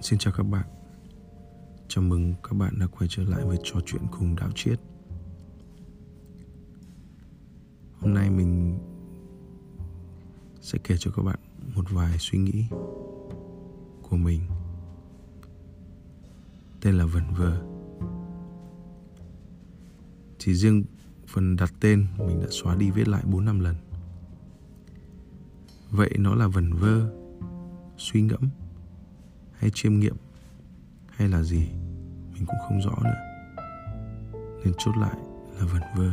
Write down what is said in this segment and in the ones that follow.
Xin chào các bạn. Chào mừng các bạn đã quay trở lại với trò chuyện cùng Đạo Triết. Hôm nay mình sẽ kể cho các bạn một vài suy nghĩ của mình, tên là Vẩn Vơ. Chỉ riêng phần đặt tên mình đã xóa đi viết lại 4-5 lần. Vậy nó là vẩn vơ, suy ngẫm hay chiêm nghiệm hay là gì mình cũng không rõ nữa, nên chốt lại là vẩn vơ.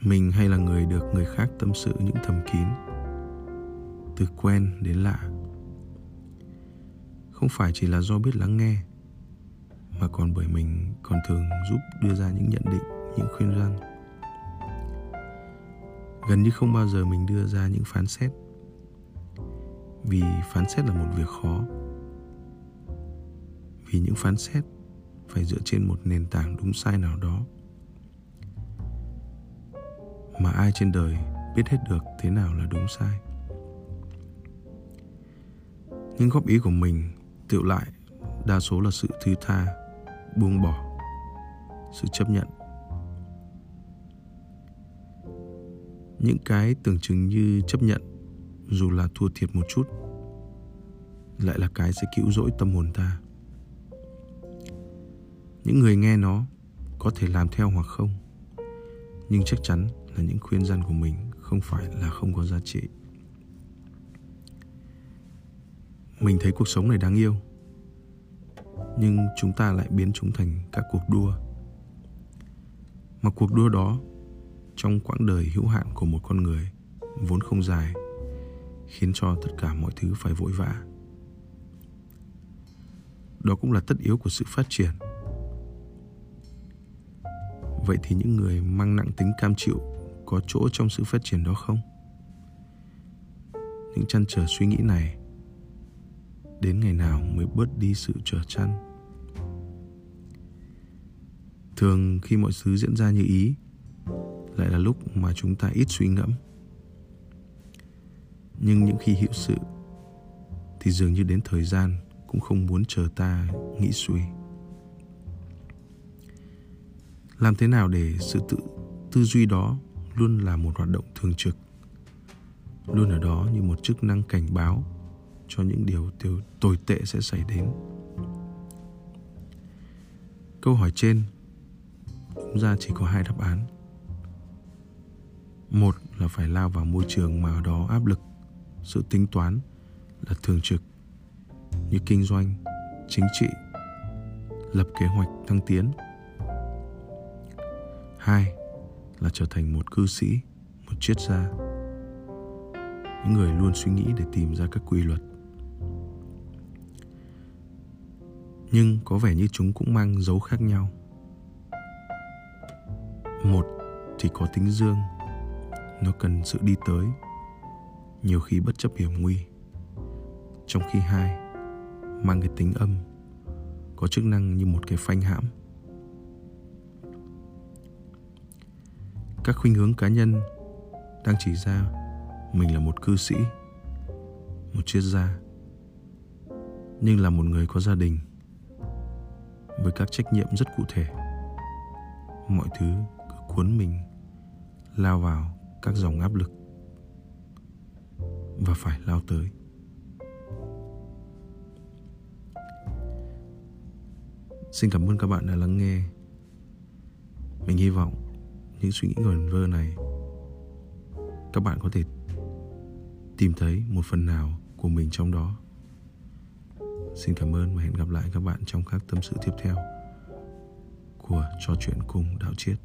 Mình hay là người được người khác tâm sự những thầm kín, từ quen đến lạ, không phải chỉ là do biết lắng nghe mà còn bởi mình còn thường giúp đưa ra những nhận định, những khuyên răn. Gần như không bao giờ mình đưa ra những phán xét, vì phán xét là một việc khó, vì những phán xét phải dựa trên một nền tảng đúng sai nào đó mà ai trên đời biết hết được thế nào là đúng sai. Những góp ý của mình tựu lại đa số là sự thứ tha, buông bỏ, sự chấp nhận. Những cái tưởng chừng như chấp nhận, dù là thua thiệt một chút, lại là cái sẽ cứu rỗi tâm hồn ta. Những người nghe nó có thể làm theo hoặc không, nhưng chắc chắn là những khuyên răn của mình không phải là không có giá trị. Mình thấy cuộc sống này đáng yêu, nhưng chúng ta lại biến chúng thành các cuộc đua. Mà cuộc đua đó, trong quãng đời hữu hạn của một con người, vốn không dài, khiến cho tất cả mọi thứ phải vội vã. Đó cũng là tất yếu của sự phát triển. Vậy thì những người mang nặng tính cam chịu có chỗ trong sự phát triển đó không? Những trăn trở suy nghĩ này đến ngày nào mới bớt đi sự trở trăn? Thường khi mọi thứ diễn ra như ý lại là lúc mà chúng ta ít suy ngẫm. Nhưng những khi hữu sự thì dường như đến thời gian cũng không muốn chờ ta nghĩ suy. Làm thế nào để sự tư duy đó luôn là một hoạt động thường trực, luôn ở đó như một chức năng cảnh báo cho những điều tồi tệ sẽ xảy đến? Câu hỏi trên đúng ra chỉ có 2 đáp án. Một là phải lao vào môi trường mà ở đó áp lực, sự tính toán là thường trực, như kinh doanh, chính trị, lập kế hoạch thăng tiến. 2 là trở thành một cư sĩ, một triết gia, những người luôn suy nghĩ để tìm ra các quy luật. Nhưng có vẻ như chúng cũng mang dấu khác nhau. Một thì có tính dương, nó cần sự đi tới, nhiều khi bất chấp hiểm nguy, trong khi 2 mang cái tính âm, có chức năng như một cái phanh hãm. Các khuynh hướng cá nhân đang chỉ ra mình là một cư sĩ, một triết gia, nhưng là một người có gia đình với các trách nhiệm rất cụ thể. Mọi thứ cứ cuốn mình lao vào các dòng áp lực và phải lao tới. Xin cảm ơn các bạn đã lắng nghe. Mình hy vọng những suy nghĩ vẩn vơ này các bạn có thể tìm thấy một phần nào của mình trong đó. Xin cảm ơn và hẹn gặp lại các bạn trong các tâm sự tiếp theo của Trò Chuyện Cùng Đạo Triết.